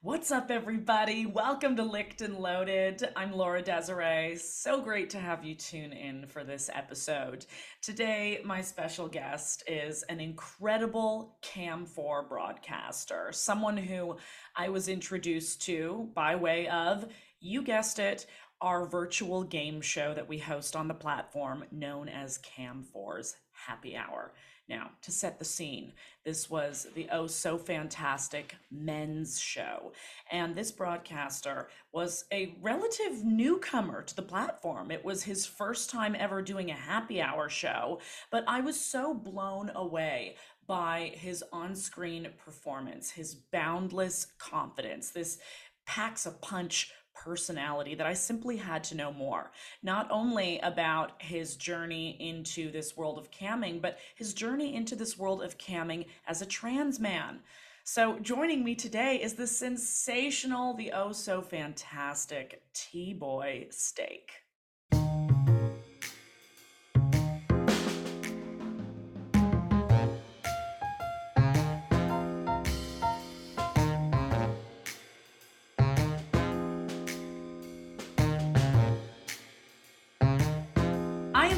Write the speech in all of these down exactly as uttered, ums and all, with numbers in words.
What's up, everybody? Welcome to Licked and Loaded. I'm Laura Desiree. So great to have you tune in for this episode. Today, my special guest is an incredible Cam four broadcaster, someone who I was introduced to by way of, you guessed it, our virtual game show that we host on the platform known as Cam four's Happy Hour. Now, to set the scene, this was the oh so fantastic men's show, and this broadcaster was a relative newcomer to the platform. It was his first time ever doing a happy hour show, but I was so blown away by his on-screen performance, his boundless confidence, this packs a punch personality that I simply had to know more, not only about his journey into this world of camming, but his journey into this world of camming as a trans man. So joining me today is the sensational, the oh so fantastic T-Boy Steak.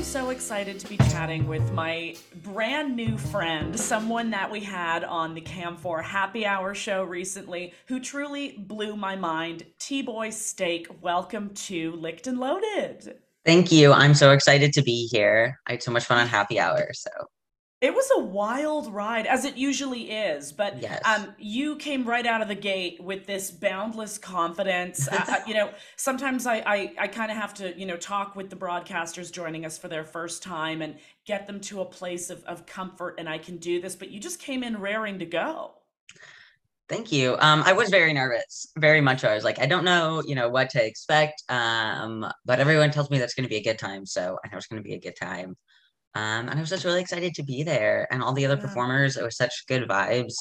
So excited to be chatting with my brand new friend, someone that we had on the Cam four Happy Hour show recently, who truly blew my mind. T-Boy Steak, welcome to Licked and Loaded. Thank you. I'm so excited to be here. I had so much fun on Happy Hour, so. It was a wild ride, as it usually is, but yes. um, you came right out of the gate with this boundless confidence. I, I, you know, sometimes I, I, I kind of have to, you know, talk with the broadcasters joining us for their first time and get them to a place of, of comfort, and I can do this, but you just came in raring to go. Thank you. Um, I was very nervous, very much so. I was like, I don't know, you know, what to expect, um, but everyone tells me that's going to be a good time, so I know it's going to be a good time. Um, and I was just really excited to be there, and all the other yeah. performers. It was such good vibes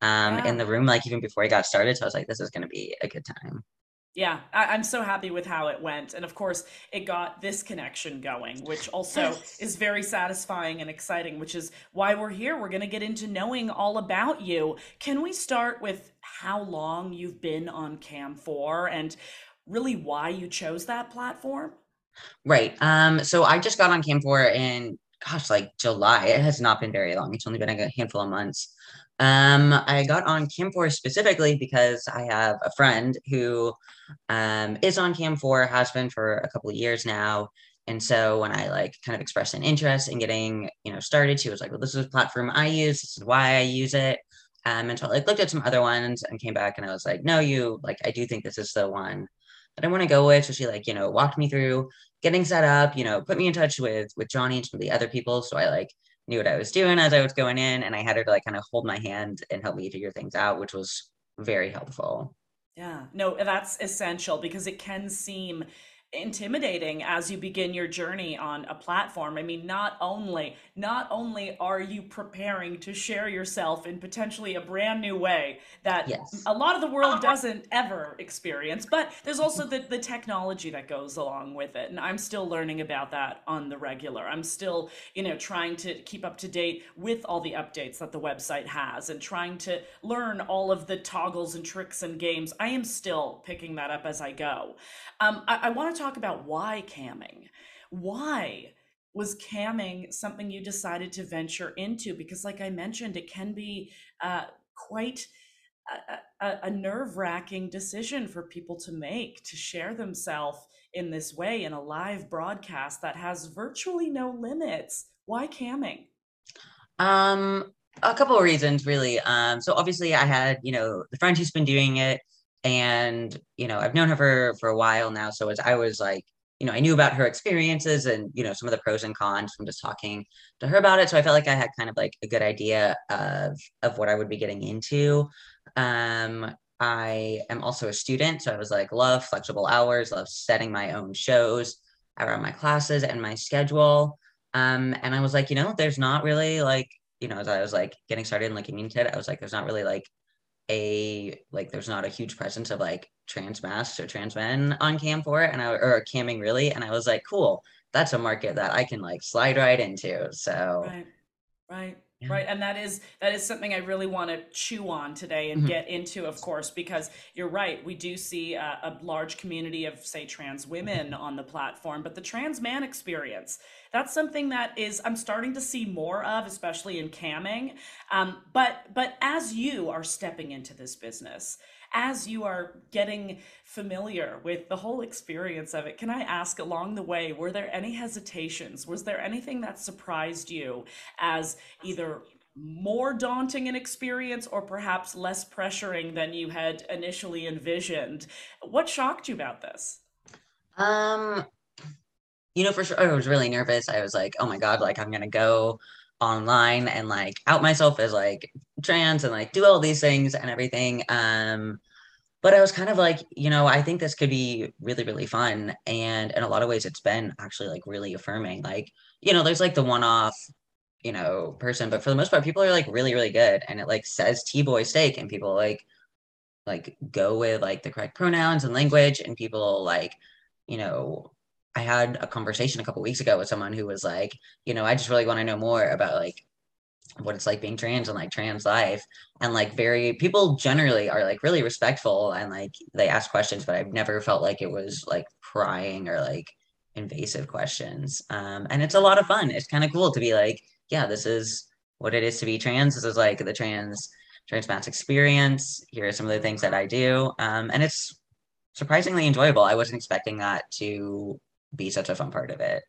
um, yeah. in the room, like even before I got started. So I was like, this is going to be a good time. Yeah, I- I'm so happy with how it went. And of course, it got this connection going, which also is very satisfying and exciting, which is why we're here. We're going to get into knowing all about you. Can we start with how long you've been on Cam four and really why you chose that platform? Right. Um, so I just got on Cam four in gosh, like July. It has not been very long. It's only been a handful of months. Um, I got on Cam four specifically because I have a friend who um, is on Cam four, has been for a couple of years now. And so when I like kind of expressed an interest in getting, you know, started, she was like, well, this is a platform I use. This is why I use it. Um, and so I like, looked at some other ones and came back and I was like, no, you like, I do think this is the one that I want to go with. So she like, you know, walked me through getting set up, you know, put me in touch with, with Johnny and some of the other people. So I like knew what I was doing as I was going in, and I had her to like kind of hold my hand and help me figure things out, which was very helpful. Yeah, no, that's essential because it can seem intimidating as you begin your journey on a platform. I mean, not only, not only are you preparing to share yourself in potentially a brand new way that yes. a lot of the world doesn't ever experience, but there's also the, the technology that goes along with it. And I'm still learning about that on the regular. I'm still, you know, trying to keep up to date with all the updates that the website has and trying to learn all of the toggles and tricks and games. I am still picking that up as I go. Um, I, I want to talk Talk about why camming. Why was camming something you decided to venture into? Because like I mentioned, it can be uh, quite a, a, a nerve-wracking decision for people to make, to share themselves in this way in a live broadcast that has virtually no limits. Why camming? Um, a couple of reasons, really. Um, so obviously I had, you know, the friend who's been doing it. And, you know, I've known her for, for a while now. So as I was like, you know, I knew about her experiences and, you know, some of the pros and cons from just talking to her about it. So I felt like I had kind of like a good idea of, of what I would be getting into. Um, I am also a student. So I was like, love flexible hours, love setting my own shows around my classes and my schedule. Um, and I was like, you know, there's not really like, you know, as I was like getting started and looking into it, I was like, there's not really like a like there's not a huge presence of like trans masks or trans men on Cam four and I or camming really, and I was like, cool, that's a market that I can like slide right into. So right right Yeah. Right. And that is, that is something I really want to chew on today and mm-hmm. get into, of course, because you're right. We do see a, a large community of, say, trans women on the platform, but the trans man experience, that's something that is, I'm starting to see more of, especially in camming. Um, but, but as you are stepping into this business, as you are getting familiar with the whole experience of it, can I ask along the way, were there any hesitations? Was there anything that surprised you as either more daunting an experience or perhaps less pressuring than you had initially envisioned? What shocked you about this? Um, you know, for sure, I was really nervous. I was like, oh my God, like I'm gonna go online and like out myself as like trans and like do all these things and everything. Um, but I was kind of like, you know, I think this could be really, really fun. And in a lot of ways it's been actually like really affirming, like, you know, there's like the one-off, you know, person, but for the most part, people are like really, really good. And it like says T-Boy Steak and people like, like go with like the correct pronouns and language and people like, you know, I had a conversation a couple of weeks ago with someone who was like, you know, I just really want to know more about like what it's like being trans and like trans life. And like very, people generally are like really respectful and like they ask questions, but I've never felt like it was like prying or like invasive questions. Um, and it's a lot of fun. It's kind of cool to be like, yeah, this is what it is to be trans. This is like the trans, trans mass experience. Here are some of the things that I do. Um, and it's surprisingly enjoyable. I wasn't expecting that to be such a fun part of it.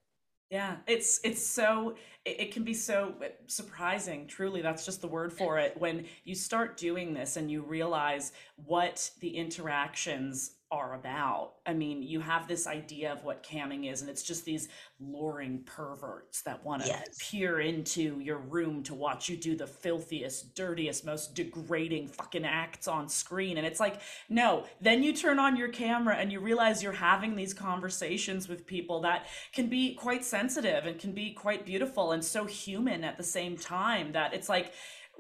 Yeah, it's it's so it, it can be so surprising. Truly, that's just the word for it. When you start doing this and you realize what the interactions are about. I mean, you have this idea of what camming is, and it's just these luring perverts that want to yes. peer into your room to watch you do the filthiest, dirtiest, most degrading fucking acts on screen. And it's like, no, then you turn on your camera and you realize you're having these conversations with people that can be quite sensitive and can be quite beautiful and so human at the same time that it's like,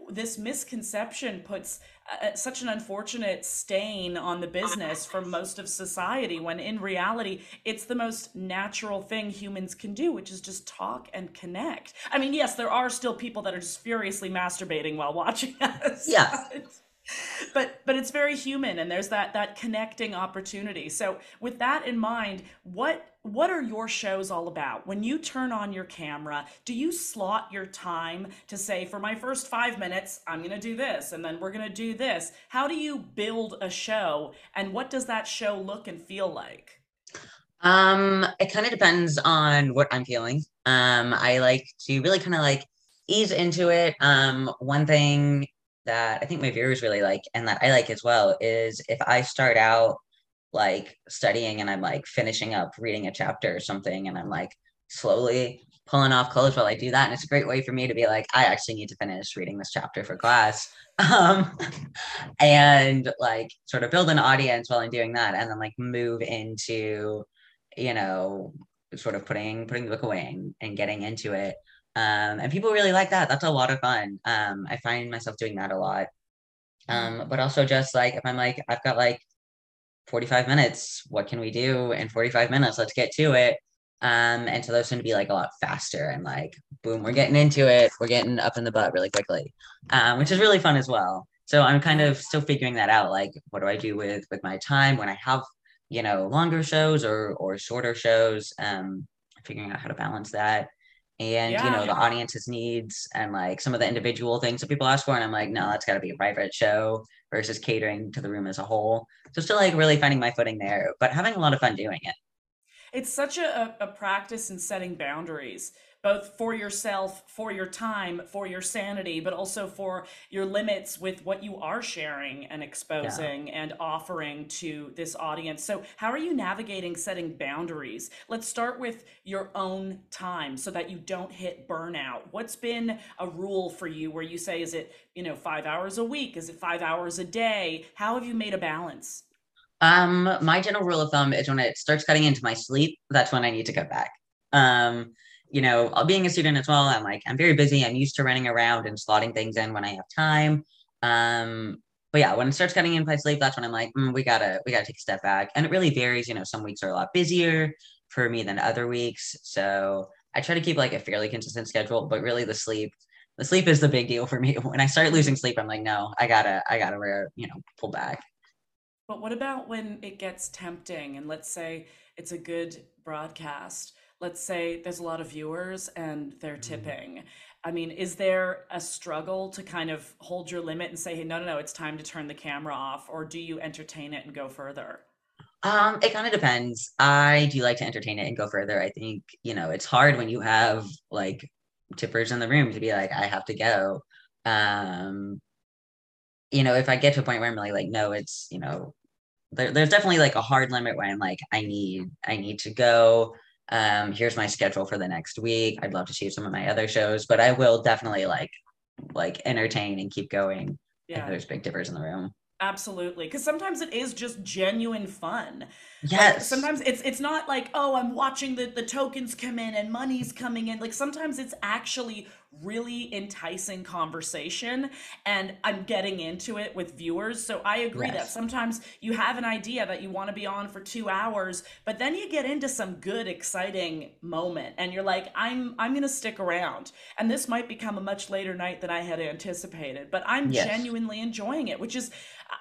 this misconception puts uh, such an unfortunate stain on the business for most of society, when in reality, it's the most natural thing humans can do, which is just talk and connect. I mean, yes, there are still people that are just furiously masturbating while watching us. Yes. But, but, but it's very human, and there's that, that connecting opportunity. So with that in mind, what, what are your shows all about? When you turn on your camera, do you slot your time to say, for my first five minutes, I'm going to do this, and then we're going to do this? How do you build a show, and what does that show look and feel like? Um, it kind of depends on what I'm feeling. Um, I like to really kind of like ease into it. Um, one thing that I think my viewers really like, and that I like as well, is if I start out like studying and I'm like finishing up reading a chapter or something and I'm like slowly pulling off clothes while I do that. And it's a great way for me to be like, I actually need to finish reading this chapter for class. Um, and like sort of build an audience while I'm doing that. And then like move into, you know, sort of putting, putting the book away and, and getting into it. Um, and people really like that. That's a lot of fun. Um, I find myself doing that a lot. Um, but also just like, if I'm like, I've got like forty-five minutes, what can we do in forty-five minutes? Let's get to it. Um, and so those tend to be like a lot faster and like, boom, we're getting into it. We're getting up in the butt really quickly, um, which is really fun as well. So I'm kind of still figuring that out. Like, what do I do with, with my time when I have, you know, longer shows or, or shorter shows, um, figuring out how to balance that and, yeah, you know, yeah. the audience's needs and like some of the individual things that people ask for. And I'm like, no, that's gotta be a private show versus catering to the room as a whole. So still like really finding my footing there, but having a lot of fun doing it. It's such a, a practice in setting boundaries, both for yourself, for your time, for your sanity, but also for your limits with what you are sharing and exposing yeah. and offering to this audience. So how are you navigating setting boundaries? Let's start with your own time so that you don't hit burnout. What's been a rule for you where you say, is it, you know, five hours a week? Is it five hours a day? How have you made a balance? Um, my general rule of thumb is when it starts cutting into my sleep, that's when I need to cut back. Um, you know, being a student as well, I'm like, I'm very busy. I'm used to running around and slotting things in when I have time. Um, but yeah, when it starts cutting into my sleep, that's when I'm like, mm, we gotta, we gotta take a step back. And it really varies, you know, some weeks are a lot busier for me than other weeks. So I try to keep like a fairly consistent schedule, but really the sleep the sleep is the big deal for me. When I start losing sleep, I'm like, no, I gotta, I gotta, wear, you know, pull back. But what about when it gets tempting? And let's say it's a good broadcast. Let's say there's a lot of viewers and they're tipping. I mean, is there a struggle to kind of hold your limit and say, hey, no, no, no, it's time to turn the camera off? Or do you entertain it and go further? Um, it kind of depends. I do like to entertain it and go further. I think, you know, it's hard when you have like tippers in the room to be like, I have to go. Um, you know, if I get to a point where I'm really like, no, it's, you know, there, there's definitely like a hard limit where I'm like, I need, I need to go. Um, here's my schedule for the next week. I'd love to shoot some of my other shows, but I will definitely like, like entertain and keep going. Yeah. If there's big tippers in the room. Absolutely. Because sometimes it is just genuine fun. Yes. Like, sometimes it's it's not like, oh, I'm watching the, the tokens come in and money's coming in. Like sometimes it's actually really enticing conversation and I'm getting into it with viewers. So I agree yes. that sometimes you have an idea that you want to be on for two hours, but then you get into some good, exciting moment and you're like, I'm I'm going to stick around. And this might become a much later night than I had anticipated, but I'm yes. genuinely enjoying it, which is,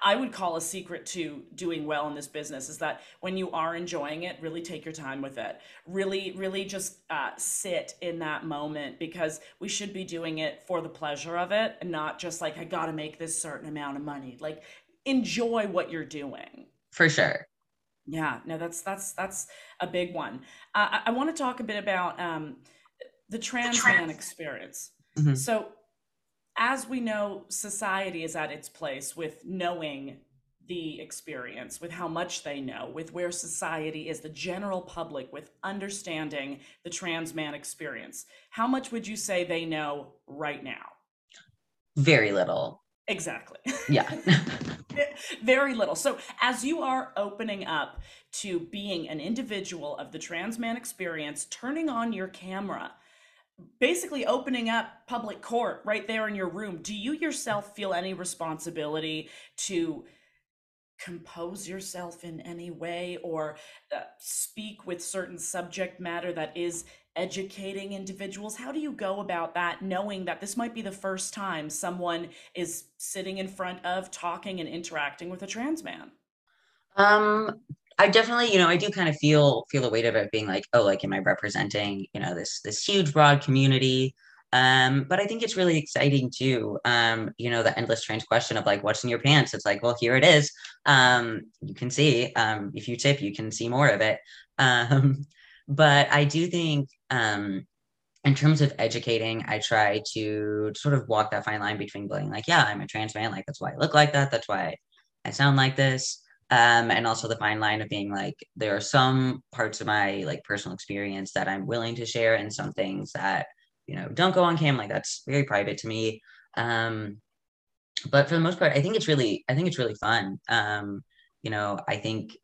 I would call a secret to doing well in this business is that when you are enjoying it, really take your time with it. Really, really just uh, sit in that moment, because we should be doing it for the pleasure of it and not just like, I got to make this certain amount of money. Like, enjoy what you're doing. For sure. Yeah, no, that's, that's, that's a big one. Uh, I, I want to talk a bit about um, the trans man experience. Mm-hmm. So, as we know, society is at its place with knowing the experience, with how much they know, with where society is, the general public, with understanding the trans man experience. How much would you say they know right now? Very little. Exactly. Yeah. Very little. So as you are opening up to being an individual of the trans man experience, turning on your camera, basically opening up public court right there in your room, do you yourself feel any responsibility to compose yourself in any way or uh, speak with certain subject matter that is educating individuals? How do you go about that, knowing that this might be the first time someone is sitting in front of, talking and interacting with a trans man? Um. I definitely, you know, I do kind of feel, feel the weight of it being like, oh, like, am I representing, you know, this, this huge broad community? Um, but I think it's really exciting too. Um, you know, the endless trans question of like, what's in your pants? It's like, well, here it is. Um, you can see, um, if you tip, you can see more of it. Um, but I do think, um, in terms of educating, I try to sort of walk that fine line between being like, yeah, I'm a trans man. Like, that's why I look like that. That's why I sound like this. Um, and also the fine line of being like, there are some parts of my like personal experience that I'm willing to share and some things that, you know, don't go on cam. Like, that's very private to me. Um, but for the most part, I think it's really, I think it's really fun. Um, you know, I think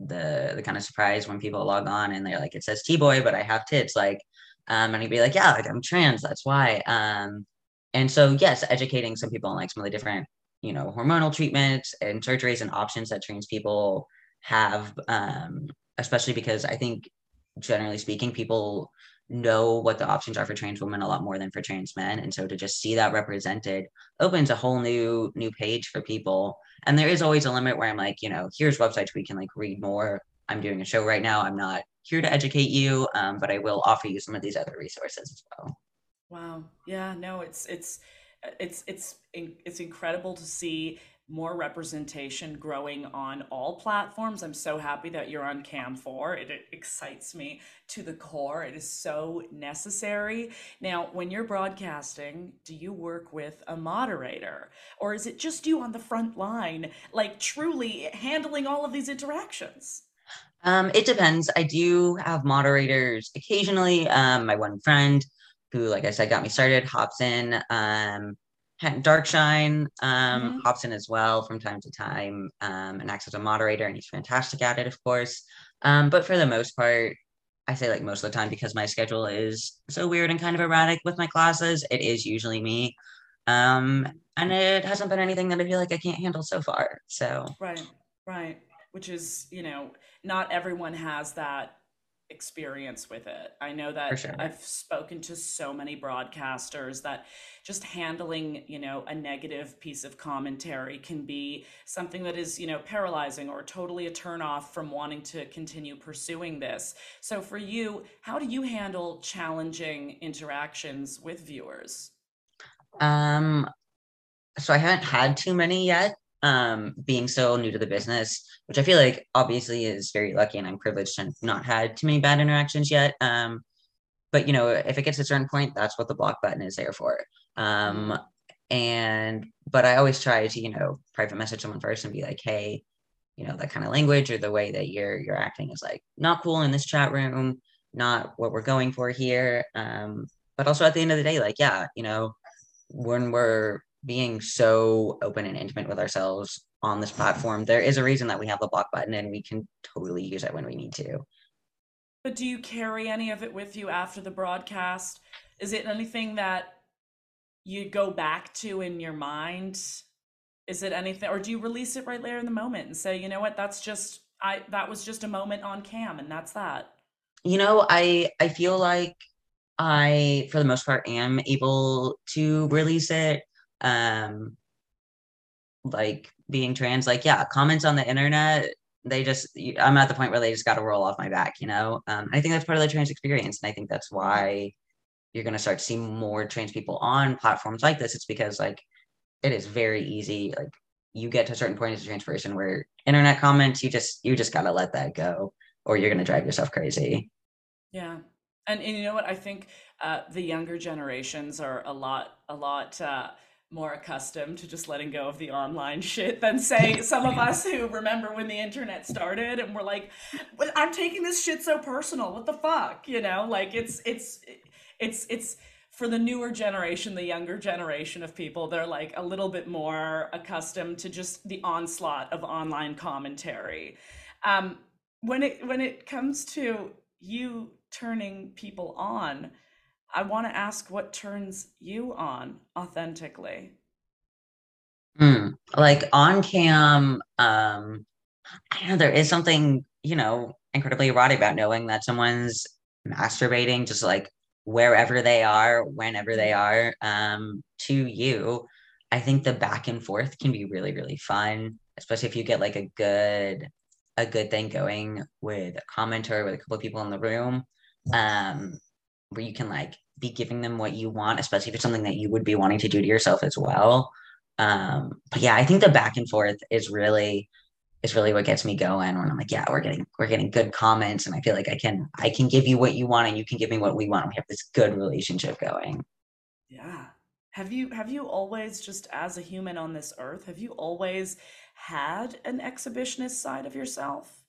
the, the kind of surprise when people log on and they're like, it says T-Boy, but I have tits, like, um, and you'd be like, yeah, like I'm trans. That's why. Um, and so, yes, educating some people on like some of the different, you know, hormonal treatments and surgeries and options that trans people have, um, especially because I think, generally speaking, people know what the options are for trans women a lot more than for trans men. And so to just see that represented opens a whole new new page for people. And there is always a limit where I'm like, you know, here's websites where you can like read more. I'm doing a show right now. I'm not here to educate you, um, but I will offer you some of these other resources as well. Wow. Yeah, no, it's, it's, It's it's it's incredible to see more representation growing on all platforms. I'm so happy that you're on Cam four. It, it excites me to the core. It is so necessary. Now, when you're broadcasting, do you work with a moderator, or is it just you on the front line, like truly handling all of these interactions? Um, it depends. I do have moderators occasionally. Um, my one friend, who, like I said, got me started, hops in, um, Darkshine, um, mm-hmm. hops in as well from time to time, um, and acts as a moderator, and he's fantastic at it, of course. Um, but for the most part, I say like most of the time, because my schedule is so weird and kind of erratic with my classes, it is usually me. Um, and it hasn't been anything that I feel like I can't handle so far, so. Right, right, which is, you know, not everyone has that experience with it. I know that, for sure. I've spoken to so many broadcasters that just handling, you know, a negative piece of commentary can be something that is, you know, paralyzing or totally a turnoff from wanting to continue pursuing this. So for you, how do you handle challenging interactions with viewers? Um, so I haven't had too many yet, um, being so new to the business, which I feel like obviously is very lucky, and I'm privileged to not had too many bad interactions yet. Um, but you know, if it gets to a certain point, that's what the block button is there for. Um, and, but I always try to, you know, private message someone first and be like, hey, you know, that kind of language or the way that you're, you're acting is like not cool in this chat room, not what we're going for here. Um, but also at the end of the day, like, yeah, you know, when we're being so open and intimate with ourselves on this platform, there is a reason that we have the block button, and we can totally use it when we need to. But do you carry any of it with you after the broadcast? Is it anything that you go back to in your mind? Is it anything, or do you release it right there in the moment and say, you know what, that's just, I, that was just a moment on cam, and that's that? You know, I, I feel like I, for the most part, am able to release it. Um, like being trans, like, yeah, comments on the internet, they just, I'm at the point where they just got to roll off my back, you know? Um, I think that's part of the trans experience. And I think that's why you're going to start to see more trans people on platforms like this. It's because, like, it is very easy. Like, you get to a certain point as a trans person where internet comments, you just, you just got to let that go, or you're going to drive yourself crazy. Yeah. And, and you know what, I think, uh, the younger generations are a lot, a lot, uh, more accustomed to just letting go of the online shit than, say, some of us who remember when the internet started and we're like, I'm taking this shit so personal, what the fuck, you know? Like, it's it's it's it's for the newer generation, the younger generation of people, they're like a little bit more accustomed to just the onslaught of online commentary. Um, when it when it comes to you turning people on, I want to ask, what turns you on authentically? Mm, like on cam, um, I don't know, there is something, you know, incredibly erotic about knowing that someone's masturbating just like wherever they are, whenever they are, um, to you. I think the back and forth can be really, really fun, especially if you get like a good, a good thing going with a commenter, with a couple of people in the room. Um, where you can like be giving them what you want, especially if it's something that you would be wanting to do to yourself as well. Um, but yeah, I think the back and forth is really, is really what gets me going, when I'm like, yeah, we're getting, we're getting good comments. And I feel like I can, I can give you what you want, and you can give me what we want. We have this good relationship going. Yeah. Have you, have you always, just as a human on this earth, have you always had an exhibitionist side of yourself?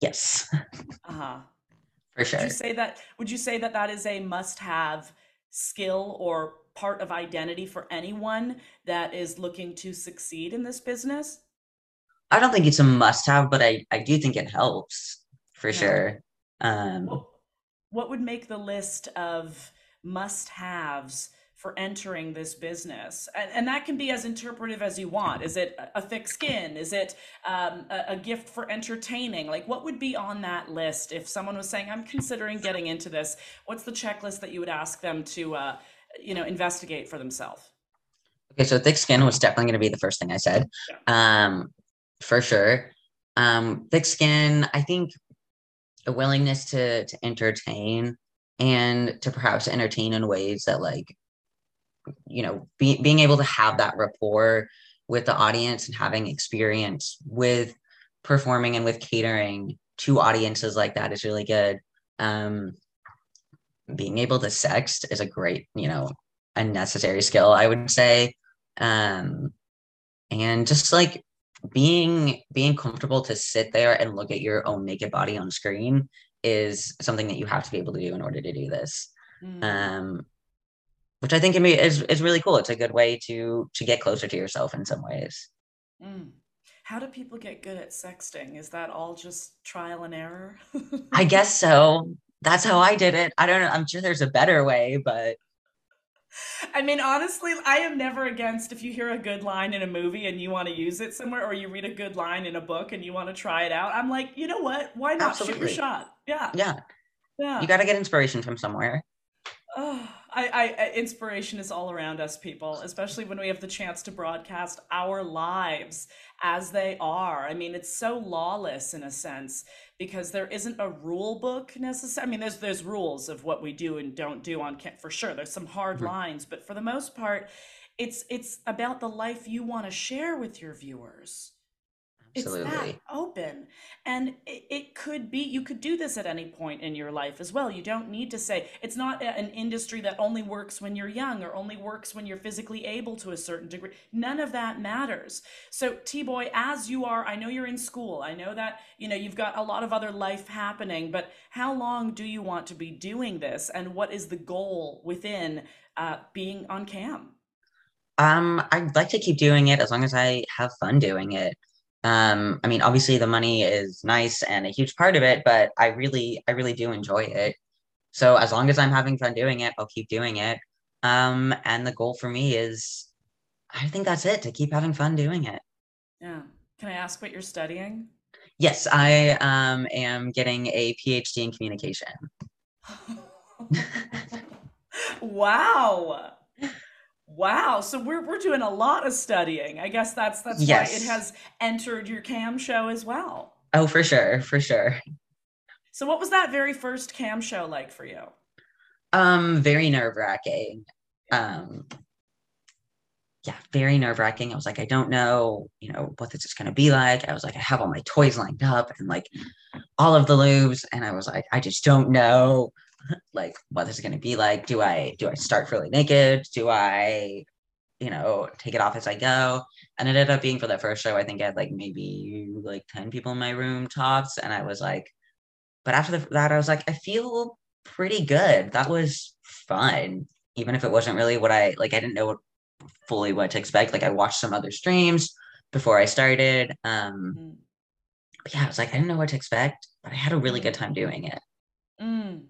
Yes. Uh-huh. For sure. Would you say that, would you say that that is a must-have skill or part of identity for anyone that is looking to succeed in this business? I don't think it's a must-have, but I, I do think it helps, for yeah. sure. Um, what, what would make the list of must-haves for entering this business? And, and that can be as interpretive as you want. Is it a thick skin? Is it um, a, a gift for entertaining? Like, what would be on that list if someone was saying, I'm considering getting into this? What's the checklist that you would ask them to, uh, you know, investigate for themselves? Okay, so thick skin was definitely going to be the first thing I said, yeah. um, for sure. Um, thick skin, I think a willingness to to entertain, and to perhaps entertain in ways that, like, you know, be, being able to have that rapport with the audience, and having experience with performing and with catering to audiences like that is really good. Um, being able to sext is a great, you know, a necessary skill, I would say. Um, and just like being, being comfortable to sit there and look at your own naked body on screen is something that you have to be able to do in order to do this. Mm. Um, which I think can be, is, is really cool. It's a good way to, to get closer to yourself in some ways. Mm. How do people get good at sexting? Is that all just trial and error? I guess so. That's how I did it. I don't know. I'm sure there's a better way, but I mean, honestly, I am never against if you hear a good line in a movie and you want to use it somewhere, or you read a good line in a book and you want to try it out. I'm like, you know what? Why not? Absolutely. Shoot your shot? Yeah. Yeah. Yeah. You got to get inspiration from somewhere. Oh, I, I, inspiration is all around us, people, especially when we have the chance to broadcast our lives as they are. I mean, it's so lawless in a sense, because there isn't a rule book necessarily. I mean, there's there's rules of what we do and don't do on camp for sure. There's some hard mm-hmm. lines, but for the most part, it's it's about the life you want to share with your viewers. Absolutely. It's that open. And it, it could be, you could do this at any point in your life as well. You don't need to say, it's not an industry that only works when you're young or only works when you're physically able to a certain degree. None of that matters. So T-Boy, as you are, I know you're in school. I know that, you know, you've got a lot of other life happening, but how long do you want to be doing this? And what is the goal within uh, being on cam? Um, I'd like to keep doing it as long as I have fun doing it. Um, I mean, obviously the money is nice and a huge part of it, but I really, I really do enjoy it. So as long as I'm having fun doing it, I'll keep doing it. Um, and the goal for me is, I think that's it, to keep having fun doing it. Yeah. Can I ask what you're studying? Yes, I um, am getting a P H D in communication. Wow. Wow. So we're, we're doing a lot of studying. I guess that's, that's yes. why it has entered your cam show as well. Oh, for sure. For sure. So what was that very first cam show like for you? Um, very nerve wracking. Um, yeah, very nerve wracking. I was like, I don't know, you know, what this is going to be like. I was like, I have all my toys lined up and like all of the lubes. And I was like, I just don't know. Like what this is going to be like. Do I, do I start fully naked? Do I, you know, take it off as I go? And it ended up being, for that first show, I think I had like maybe like ten people in my room tops. And I was like, but after the, that, I was like, I feel pretty good. That was fun. Even if it wasn't really what I, like, I didn't know what, fully what to expect. Like I watched some other streams before I started. Um, but yeah, I was like, I didn't know what to expect, but I had a really good time doing it. Mm.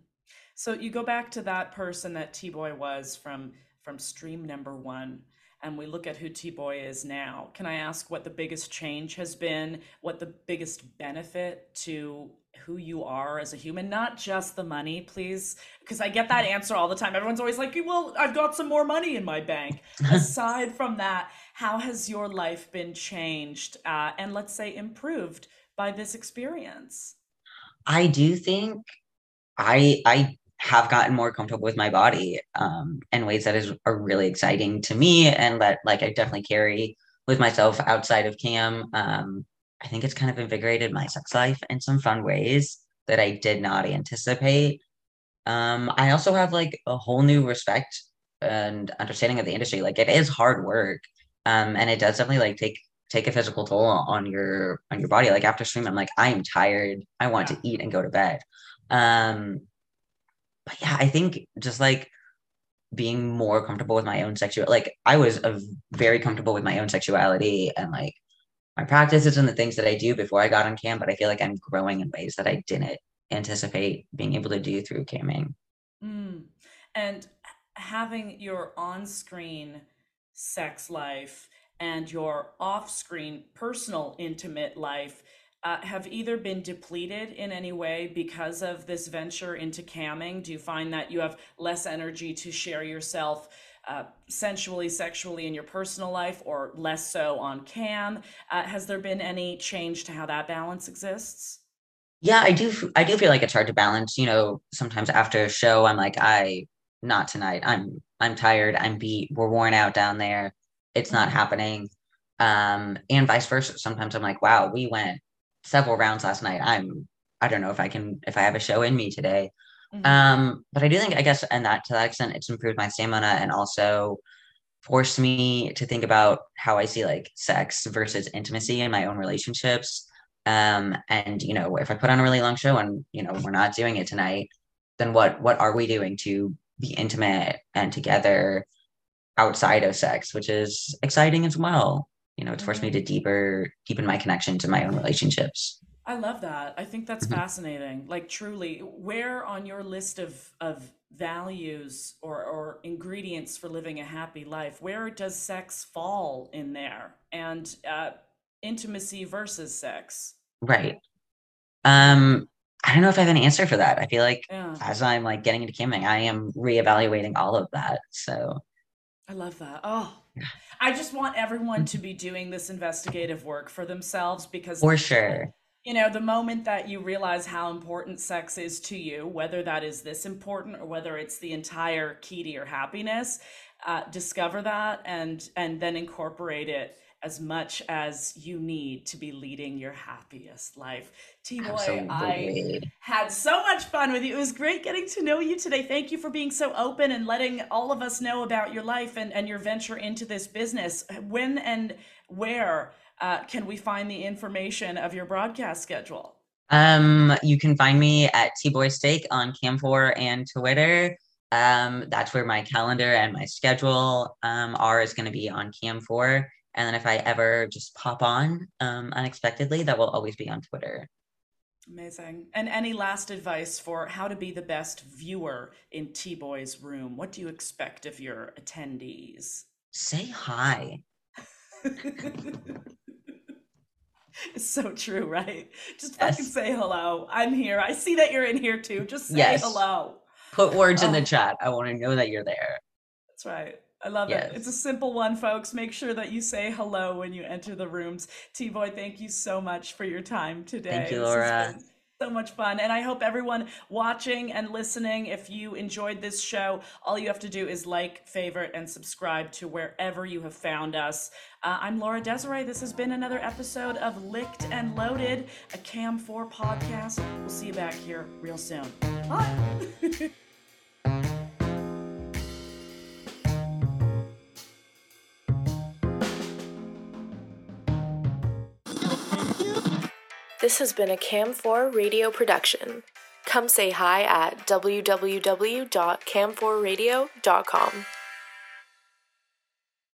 So you go back to that person that T-Boy was from from stream number one, and we look at who T-Boy is now. Can I ask what the biggest change has been, what the biggest benefit to who you are as a human, not just the money, please? Because I get that answer all the time. Everyone's always like, well, I've got some more money in my bank. Aside from that, how has your life been changed uh, and let's say improved by this experience? I do think I, I, have gotten more comfortable with my body um, in ways that is are really exciting to me, and that like I definitely carry with myself outside of cam. Um, I think it's kind of invigorated my sex life in some fun ways that I did not anticipate. Um, I also have like a whole new respect and understanding of the industry. Like it is hard work, um, and it does definitely like take take a physical toll on your on your body. Like after stream, I'm like I am tired. I want to eat and go to bed. Um, But yeah, I think just like being more comfortable with my own sexuality. Like I was a very comfortable with my own sexuality and like my practices and the things that I do before I got on cam, but I feel like I'm growing in ways that I didn't anticipate being able to do through camming. Mm. And having your on-screen sex life and your off-screen personal intimate life Uh, have either been depleted in any way because of this venture into camming? Do you find that you have less energy to share yourself uh, sensually, sexually in your personal life, or less so on cam? Uh, has there been any change to how that balance exists? Yeah, I do. I do feel like it's hard to balance. You know, sometimes after a show, I'm like, I not tonight. I'm I'm tired. I'm beat. We're worn out down there. It's not happening. Um, and vice versa. Sometimes I'm like, wow, we went several rounds last night. I'm, I don't know if I can, if I have a show in me today. Mm-hmm. Um, but I do think, I guess, and that to that extent, it's improved my stamina and also forced me to think about how I see like sex versus intimacy in my own relationships. Um, and, you know, if I put on a really long show and, you know, we're not doing it tonight, then what, what are we doing to be intimate and together outside of sex, which is exciting as well. You know, it's forced me to deeper, deepen my connection to my own relationships. I love that. I think that's mm-hmm. fascinating. Like truly, where on your list of, of values or, or ingredients for living a happy life? Where does sex fall in there? And uh, intimacy versus sex? Right. Um, I don't know if I have an answer for that. I feel like yeah. as I'm like getting into camming, I am reevaluating all of that. So I love that. Oh, yeah. I just want everyone to be doing this investigative work for themselves, because for sure, you know, the moment that you realize how important sex is to you, whether that is this important or whether it's the entire key to your happiness, uh, discover that and and then incorporate it as much as you need to be leading your happiest life. T-Boy, I had so much fun with you. It was great getting to know you today. Thank you for being so open and letting all of us know about your life and, and your venture into this business. When and where uh, can we find the information of your broadcast schedule? Um, you can find me at T-Boy Steak on Cam four and Twitter. Um, that's where my calendar and my schedule um, are, is going to be on Cam four. And then if I ever just pop on um, unexpectedly, that will always be on Twitter. Amazing. And any last advice for how to be the best viewer in T-Boy's room? What do you expect of your attendees? Say hi. It's so true, right? Just yes. fucking say hello. I'm here. I see that you're in here too. Just say yes. hello. Put words oh. in the chat. I want to know that you're there. That's right. I love yes. it. It's a simple one, folks. Make sure that you say hello when you enter the rooms. T-Boy, thank you so much for your time today. Thank you, Laura. So much fun. And I hope everyone watching and listening, if you enjoyed this show, all you have to do is like, favorite, and subscribe to wherever you have found us. Uh, I'm Laura Desiree. This has been another episode of Licked and Loaded, a Cam four podcast. We'll see you back here real soon. Bye. This has been a Cam four radio production. Come say hi at w w w dot cam four radio dot com.